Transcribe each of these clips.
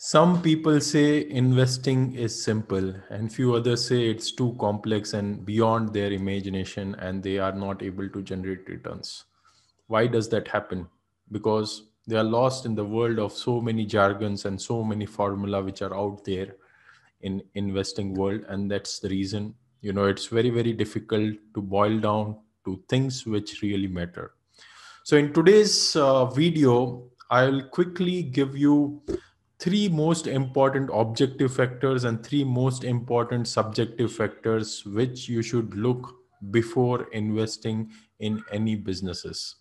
Some people say investing is simple and few others say it's too complex and beyond their imagination and they are not able to generate returns. Why does that happen? Because they are lost in the world of so many jargons and so many formula which are out there in investing world. And that's the reason, you know, it's very, very difficult to boil down to things which really matter. So in today's video, I'll quickly give you three most important objective factors and three most important subjective factors which you should look before investing in any businesses.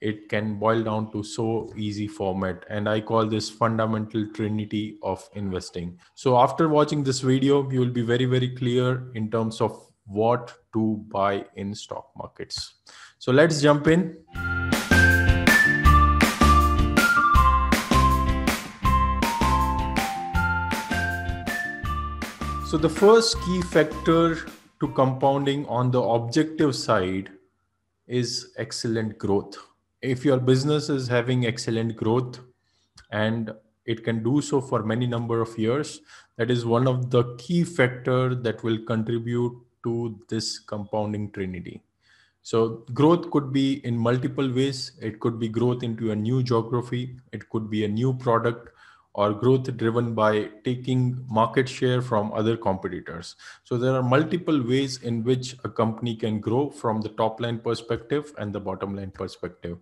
It can boil down to so easy format, and I call this fundamental trinity of investing. So after watching this video, you will be very, very clear in terms of what to buy in stock markets. So let's jump in. So the first key factor to compounding on the objective side is excellent growth. If your business is having excellent growth and it can do so for many number of years, that is one of the key factor that will contribute to this compounding trinity. So growth could be in multiple ways. It could be growth into a new geography. It could be a new product, or growth driven by taking market share from other competitors. So there are multiple ways in which a company can grow from the top line perspective and the bottom line perspective.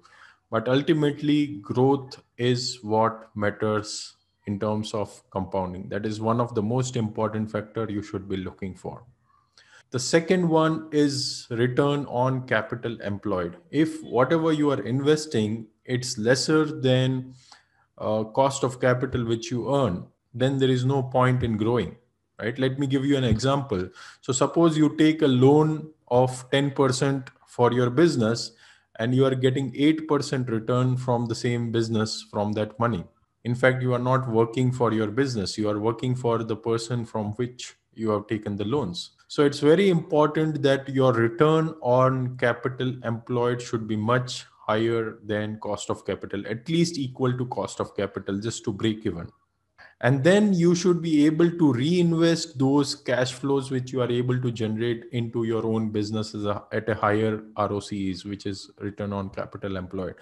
But ultimately, growth is what matters in terms of compounding. That is one of the most important factor you should be looking for. The second one is return on capital employed. If whatever you are investing, it's lesser than cost of capital which you earn, then there is no point in growing, right? Let me give you an example. So suppose you take a loan of 10% for your business and you are getting 8% return from the same business from that money. In fact, you are not working for your business. You are working for the person from which you have taken the loans. So it's very important that your return on capital employed should be much higher than cost of capital, at least equal to cost of capital, just to break even. And then you should be able to reinvest those cash flows which you are able to generate into your own businesses at a higher ROCEs, which is return on capital employed.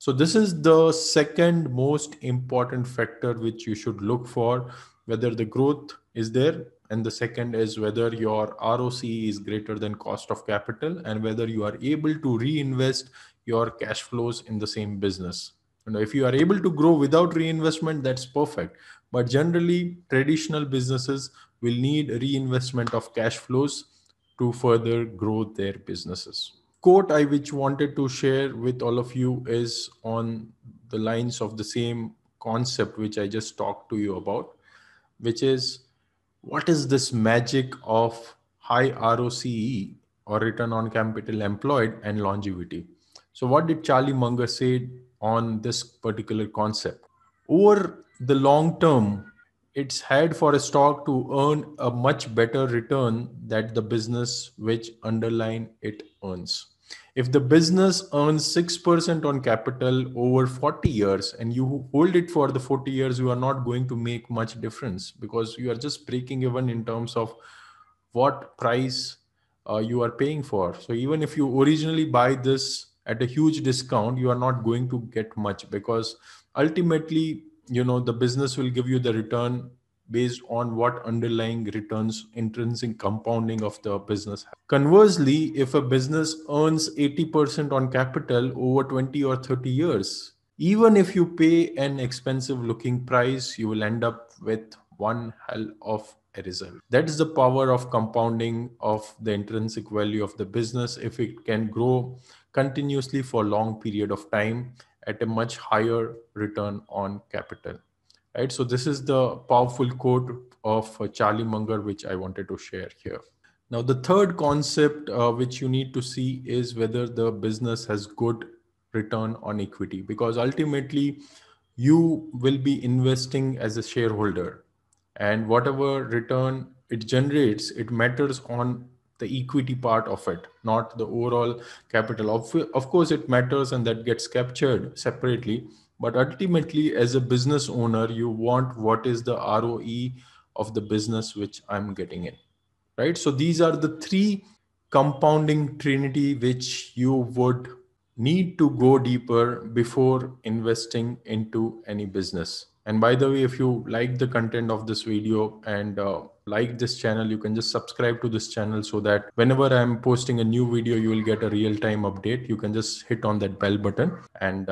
So this is the second most important factor which you should look for, whether the growth is there. And the second is whether your ROCE is greater than cost of capital and whether you are able to reinvest your cash flows in the same business. You know, if you are able to grow without reinvestment, that's perfect. But generally, traditional businesses will need reinvestment of cash flows to further grow their businesses. Quote I which wanted to share with all of you is on the lines of the same concept which I just talked to you about, which is, what is this magic of high ROCE or return on capital employed and longevity? So what did Charlie Munger say on this particular concept? Over the long term, it's had for a stock to earn a much better return than the business which underlying it earns. If the business earns 6% on capital over 40 years and you hold it for the 40 years, you are not going to make much difference because you are just breaking even in terms of what price you are paying for. So even if you originally buy this at a huge discount, you are not going to get much because ultimately, you know, the business will give you the return based on what underlying returns, intrinsic compounding of the business. Conversely, if a business earns 80% on capital over 20 or 30 years, even if you pay an expensive looking price, you will end up with one hell of a result. That is the power of compounding of the intrinsic value of the business if it can grow continuously for a long period of time at a much higher return on capital. Right? So this is the powerful quote of Charlie Munger, which I wanted to share here. Now, the third concept which you need to see is whether the business has good return on equity, because ultimately you will be investing as a shareholder and whatever return it generates, it matters on the equity part of it, not the overall capital. Of course, it matters and that gets captured separately. But ultimately, as a business owner, you want what is the ROE of the business which I'm getting in, right? So these are the three compounding trinity which you would need to go deeper before investing into any business. And by the way, if you like the content of this video and like this channel, you can just subscribe to this channel so that whenever I'm posting a new video, you will get a real-time update. You can just hit on that bell button and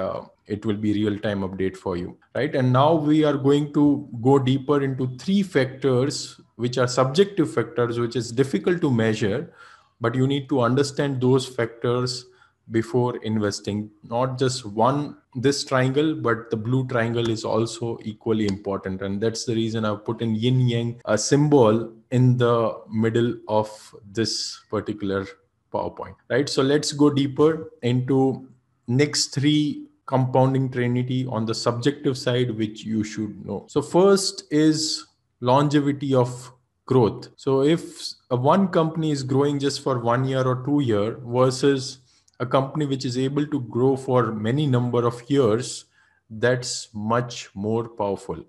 it will be real-time update for you, right? And now we are going to go deeper into three factors, which are subjective factors, which is difficult to measure, but you need to understand those factors before investing. Not just one, this triangle, but the blue triangle is also equally important. And that's the reason I've put in yin yang, a symbol in the middle of this particular PowerPoint, right? So let's go deeper into next three compounding trinity on the subjective side, which you should know. So first is longevity of growth. So if one company is growing just for 1 year or 2 years versus a company which is able to grow for many number of years, that's much more powerful.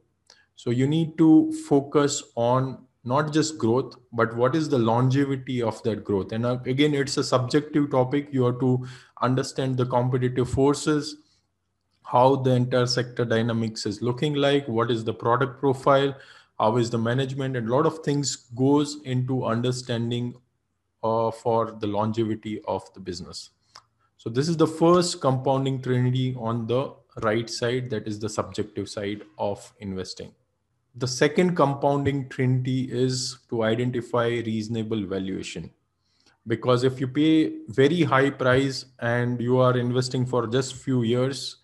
So you need to focus on not just growth, but what is the longevity of that growth. And again, it's a subjective topic. You have to understand the competitive forces, how the entire sector dynamics is looking like, what is the product profile, how is the management, and a lot of things goes into understanding for the longevity of the business. So this is the first compounding trinity on the right side, that is the subjective side of investing. The second compounding trinity is to identify reasonable valuation. Because if you pay very high price and you are investing for just few years,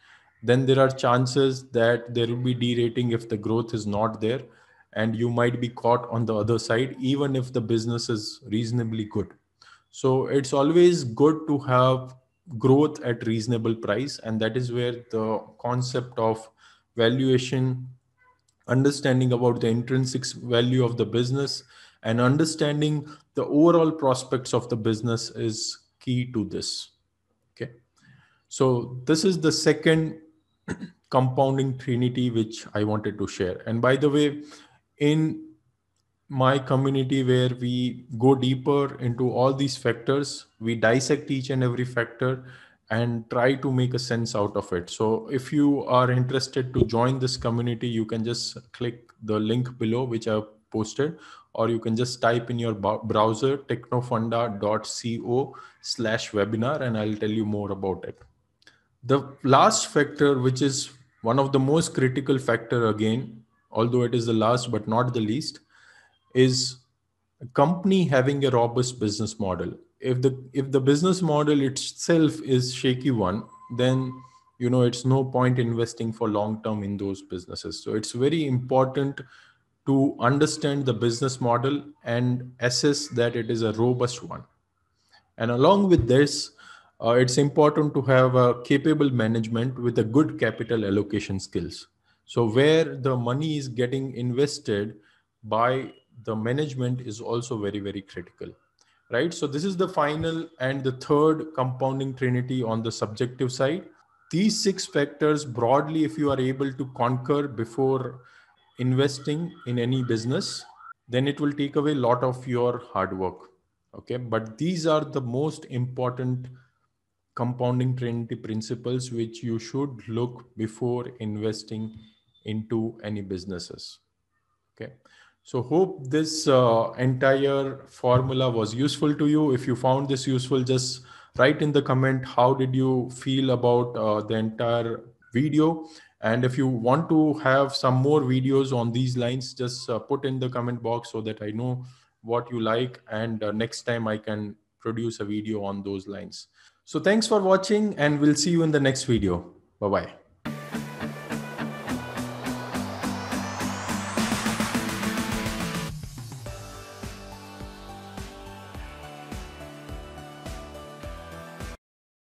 then there are chances that there will be derating if the growth is not there, and you might be caught on the other side, even if the business is reasonably good. So it's always good to have growth at reasonable price. And that is where the concept of valuation, understanding about the intrinsic value of the business and understanding the overall prospects of the business is key to this. Okay. So this is the second compounding trinity, which I wanted to share. And by the way, in my community where we go deeper into all these factors, we dissect each and every factor and try to make a sense out of it. So if you are interested to join this community, you can just click the link below, which I've posted, or you can just type in your browser technofunda.co/webinar, and I'll tell you more about it. The last factor, which is one of the most critical factor again, although it is the last but not the least, is a company having a robust business model. If the business model itself is shaky one, then you know it's no point investing for long term in those businesses. So it's very important to understand the business model and assess that it is a robust one. And along with this, it's important to have a capable management with a good capital allocation skills. So where the money is getting invested by the management is also very, very critical, right? So this is the final and the third compounding trinity on the subjective side. These six factors broadly, if you are able to conquer before investing in any business, then it will take away a lot of your hard work. Okay. But these are the most important compounding trinity principles, which you should look before investing into any businesses. Okay. So hope this entire formula was useful to you. If you found this useful, just write in the comment, how did you feel about the entire video? And if you want to have some more videos on these lines, just put in the comment box so that I know what you like. And next time I can produce a video on those lines. So thanks for watching, and we'll see you in the next video. Bye-bye.